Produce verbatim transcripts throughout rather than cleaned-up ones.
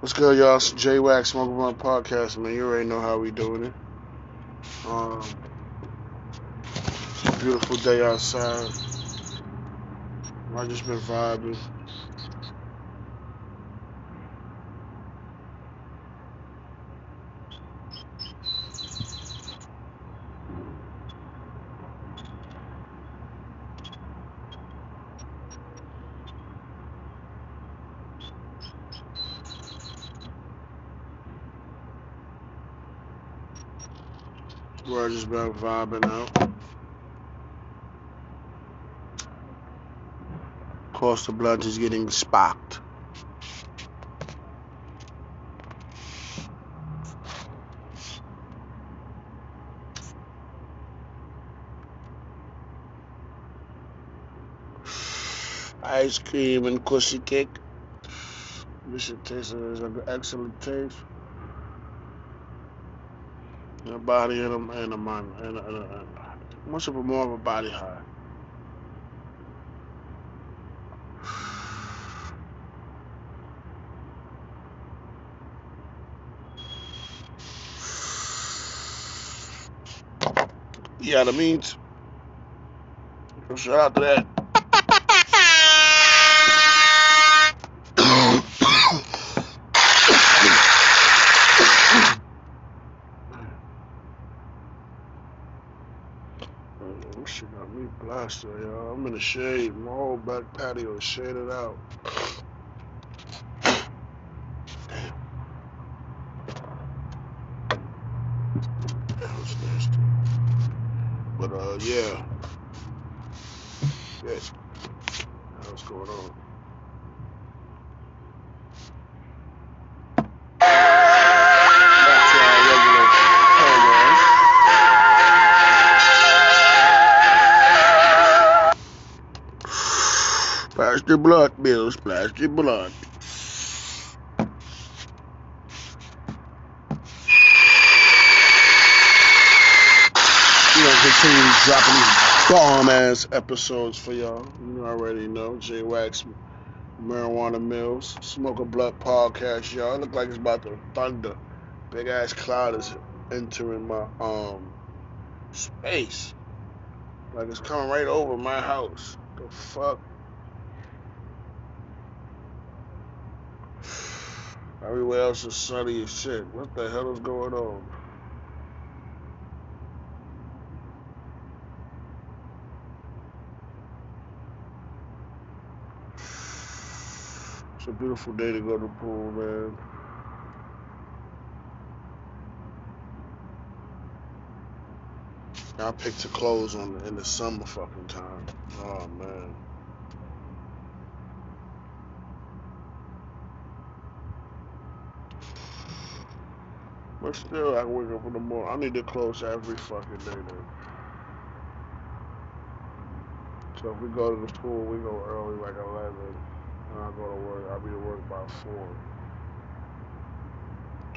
What's good, y'all? It's J Wax, Smoke One Podcast, man. You already know how we doing it. Um, it's a beautiful day outside. I just been vibing. Where I just been vibing out. Of course, the blood is getting sparked. Ice cream and cushy cake. This should taste is an excellent taste. A body and a, and a mind, and, a, and, a, and a, much of a more of a body high. Yeah, that means. So shout out to that. Blaster, y'all. I'm in the shade. My whole back patio is shaded out. Damn. That was nasty. But, uh, yeah. Yeah. What's going on? Splash your blood, Bill. Splash your blood. We're going to continue dropping these bomb-ass episodes for y'all. You already know. J Wax, Marijuana Mills, Smoker Blood Podcast, y'all. It look like it's about to thunder. Big-ass cloud is entering my um space. Like it's coming right over my house. The fuck? Everywhere else is sunny as shit. What the hell is going on? It's a beautiful day to go to the pool, man. I picked the clothes on the, in the summer fucking time. Oh, man. But still, I wake up in the morning. I need to close every fucking day, then. So if we go to the pool, we go early, like eleven, and I go to work. I'll be to work by four.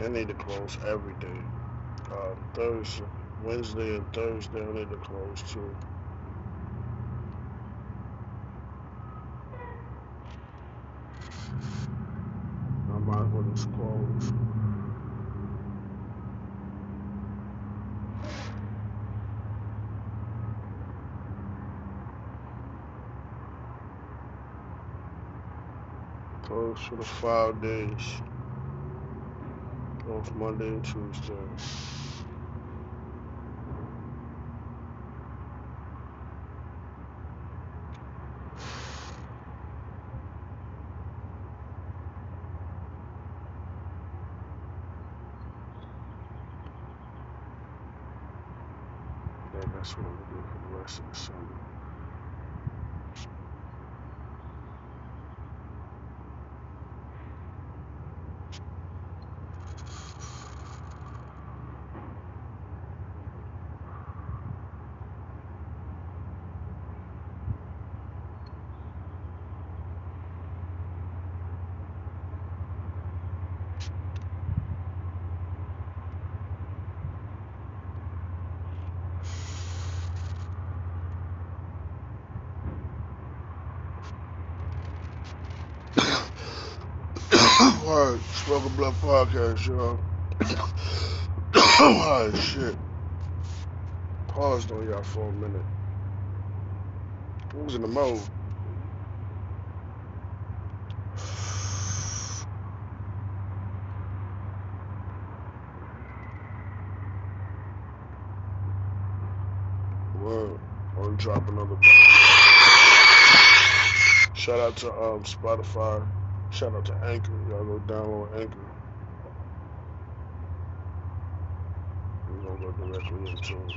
I need to close every day. Uh, Thursday, Wednesday and Thursday, I need to close, too. I might as well just close. Close for the five days. Close Monday and Tuesday. And that's what I'm gonna do for the rest of the summer. Alright, Smoker Blood Podcast, y'all. Alright, shit. Paused on y'all for a minute. I was in the mode. Word. Or you drop another bomb. Shout out to um, Spotify. Shout out to Anchor. Y'all go download Anchor. We're gonna go directly into it.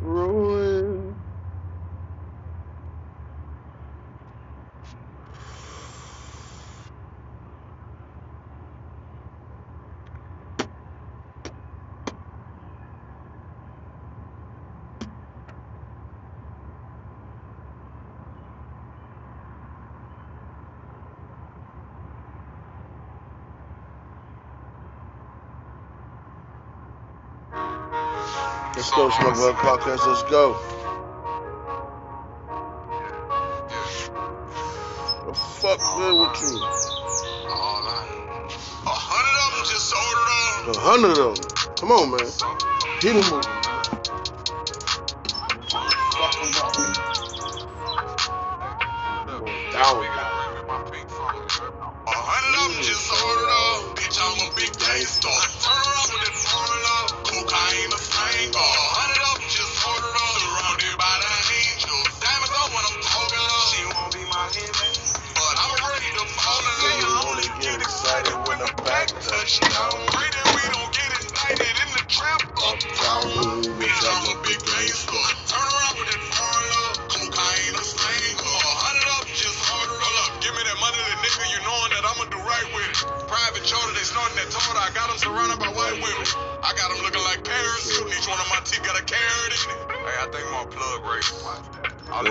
Ruin. Let's go, Smoke One Podcast. Let's go. The fuck good with you? A hundred of them just ordered on. A hundred of them. Come on, man. Get them moving. Fuck down. A hundred of them just ordered on. Bitch, I'm a big day star. Turn around with that foreign up. I ain't a frame ball. A hundred of them just ordered on. Surrounded by the angels. Diamonds on when I'm talking up. She won't be my enemy, but I'm ready to fall in love. You only get excited when the back touchdown. Pray that we don't get ignited in the trap uptown. Bitch, I'm a big gangster. Turn around with that foreign love. Coke, I ain't a frame ball. A hundred of them just ordered up. Give me that money, that nigga. You knowin' that I'ma do right with it. Private Jordan, they snorting that Toyota. I got them surrounded by white women. I got them looking like Paris. Each one of my teeth got a carrot in it. Hey, I think my plug race. All this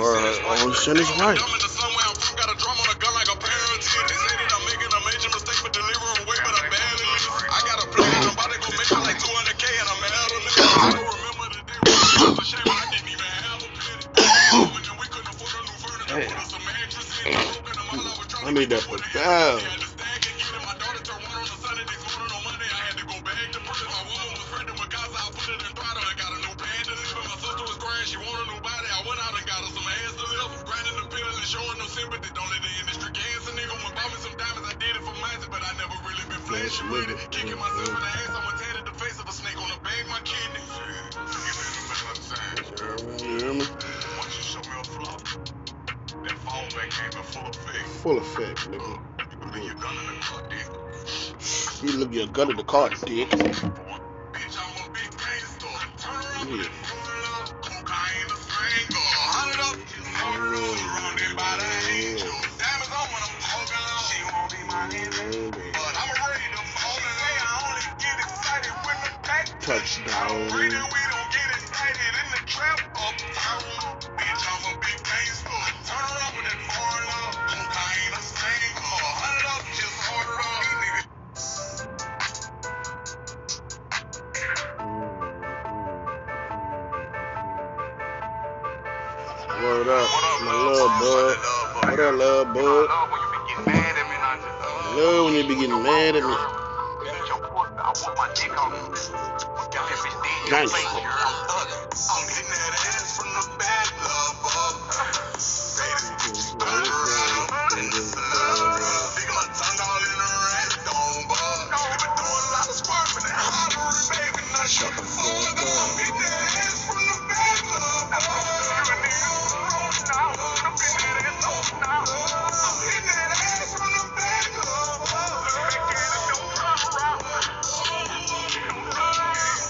shit is white. I'm in the sun where I'm from, got a drum on a gun like a parent. They say that I'm making a major mistake for delivering weight, but I'm bad at it. I got a plug and I'm about to go make it like two hundred K and I'm out of it. I don't remember the day when I was ashamed I didn't even have a penny. When we couldn't afford a new furniture, put us a mattress in. I need that for now. Kicking myself in the ass, I'm gonna tear to the face of a snake on the bag, my kidney. You hear me? Once you show me a flop, that fallback came in full effect. Full effect, nigga. You can leave your gun in the car, dick. You leave your gun in the car, dick. Bitch, I'm a big gangster. Turn around with that foreign love. Cocaine, a strangle. A hundred up, surrounded by the angels. Diamonds on when I'm talking low. She won't be my enemy. Touchdown. We don't get excited in the trap uptown. Bitch, I'm a big gangster. Turn around with that foreign love. Cocaine, a stain. A hundred up, just order up, nigga. Word up, my love, bud. What up, love, bud? I love when you be getting mad at me. I want my dick on you. Nice. I'm hitting that ass from the bad love up. Baby, nigga, my tongue all in her ass, don't bug. We been doing a lot of swerving and hollering, baby, not shut the fuck up. I'm hitting that ass from the bad love up. I'm hitting that ass from the bad love up.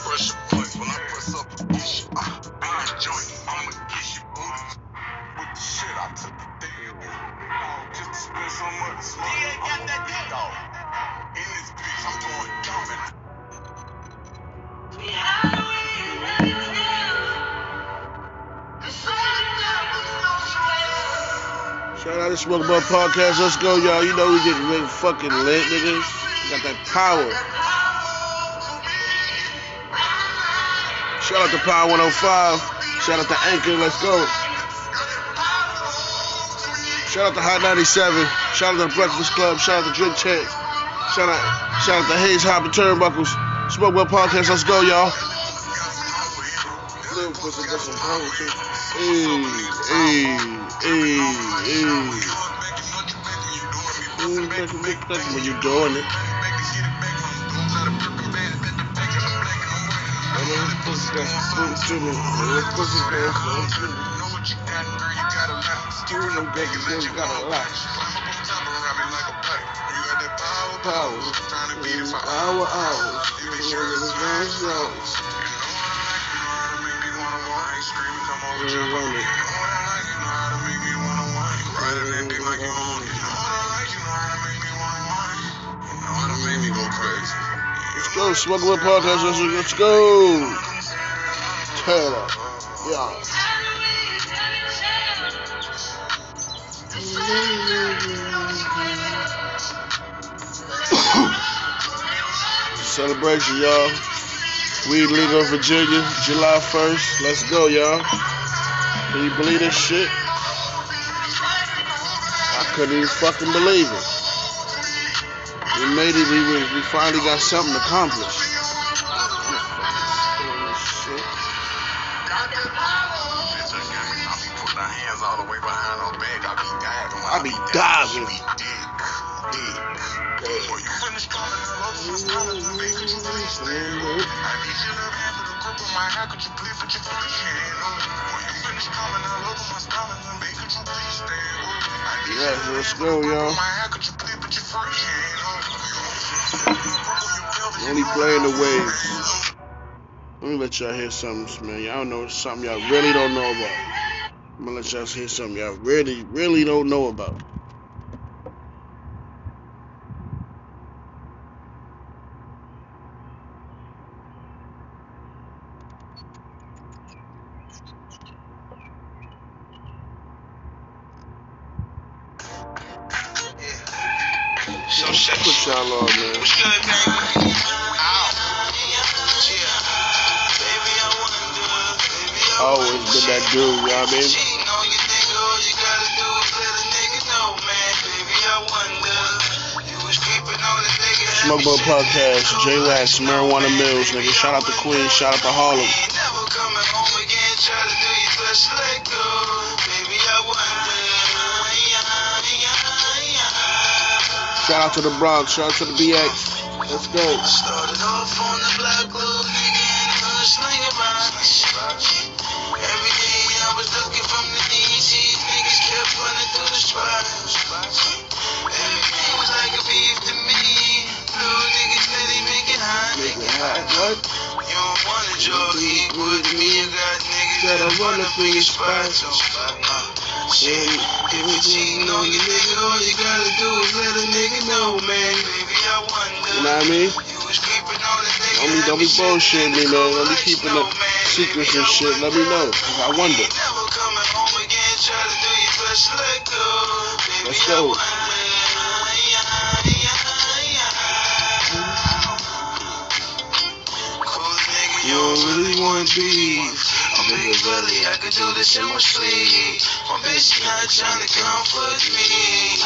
Pressure. Shout out to Smoke Bud Podcast. Let's go, y'all. You know we getting really fucking lit, niggas. We got that power. Shout out to Power one oh five. Shout out to Anchor. Let's go. Shout out to Hot ninety-seven. Shout out to Breakfast Club. Shout out to Drink Chat. Shout out, shout out to Hayes, Hopper, Turnbuckles. Smoke One Podcast. Let's go, y'all. Hey, hey, hey. When you doing it. Know what you got, girl, you got a lot. You know that you got a lot. I'm up on top of Robbie like a pipe. You got that power, power. Trying to beat it for hours, hours. You make sure it was very slow. You know what I like, you know how to make me wanna want. Ain't screaming, come over to me. You know what I like, you know how to make me wanna want. Riding that dick like you own it. You know what I like, you know how to make me wanna want. You know how to make me go crazy. Let's go, Smuggler Podcast. Let's go. Turn up. Yeah. Celebration, y'all. Weed League of Virginia, July first. Let's go, y'all. Can you believe this shit? I couldn't even fucking believe it. We made it. We, we finally got something accomplished. I be diving. Yeah, let's go, y'all. Only playing the waves. Let me let y'all hear something, man. Y'all know something y'all really don't know about. I'm gonna let y'all hear something y'all really, really don't know about. Yeah. So shut put y'all on, man. What's good, man? Always been that dude, you know what I mean? Smoke Bud Podcast, J Wax, Marijuana Mills, nigga. Shout out to Queens, shout out to Harlem. Shout out to the Bronx, shout out to the B X. Let's go. Started off on the block, little nigga, and the slinging box. Every day I was looking from the D Cs, niggas kept running through the spots. Everything was like a beef to me. Make it hot, what? You don't wanna jog eat with me. You got niggas that are running for your spots. Shit, if you cheating on your nigga, all you gotta do is let a nigga know, man. Baby, I wonder. You know what I mean? You was creeping on a nigga. Don't be, don't be bullshitting me, man. Don't be keeping up secrets and shit. Let me know. I wonder. Never coming home again. Try to do your best to let go. Let's go. You don't really want beef. I'm big belly, I could do this in my sleep. My bitch not trying to comfort me. Cause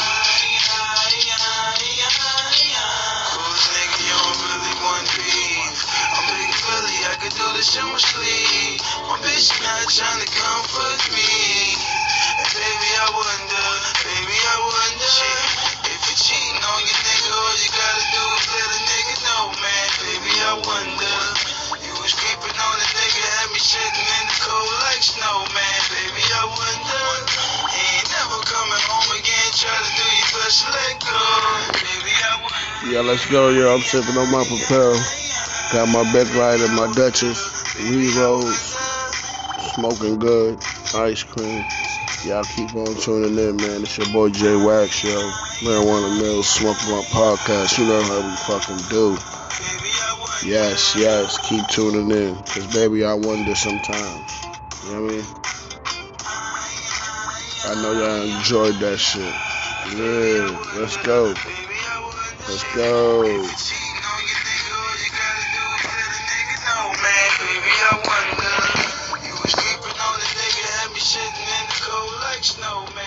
nigga, you don't really want beef. I'm big belly, I could do this in my sleep. My bitch not trying to comfort me. And baby, I wonder, baby, I wonder if you're cheating on your nigga, all you gotta do is let a nigga know, man. Baby, I wonder. Creeping on the nigga, had me sitting in the cold like snow, man. Baby, I wonder. He ain't never coming home again. Try to do your best to let go. Baby, I wonder. Yeah, let's go, yo. I'm sipping on my Propel. Got my Beck Rider, my Duchess, weed rolls, smoking good, ice cream. Y'all keep on tuning in, man. It's your boy J Wax, yo. Marijuana Mills, Smoke One Podcast. You know how we fucking do. Yes, yes, keep tuning in. Cause baby, I wonder sometimes. You know what I mean? I know y'all enjoyed that shit. Yeah, let's go. Let's go. You was creeping on the nigga, had me sitting in the cold like snow, man.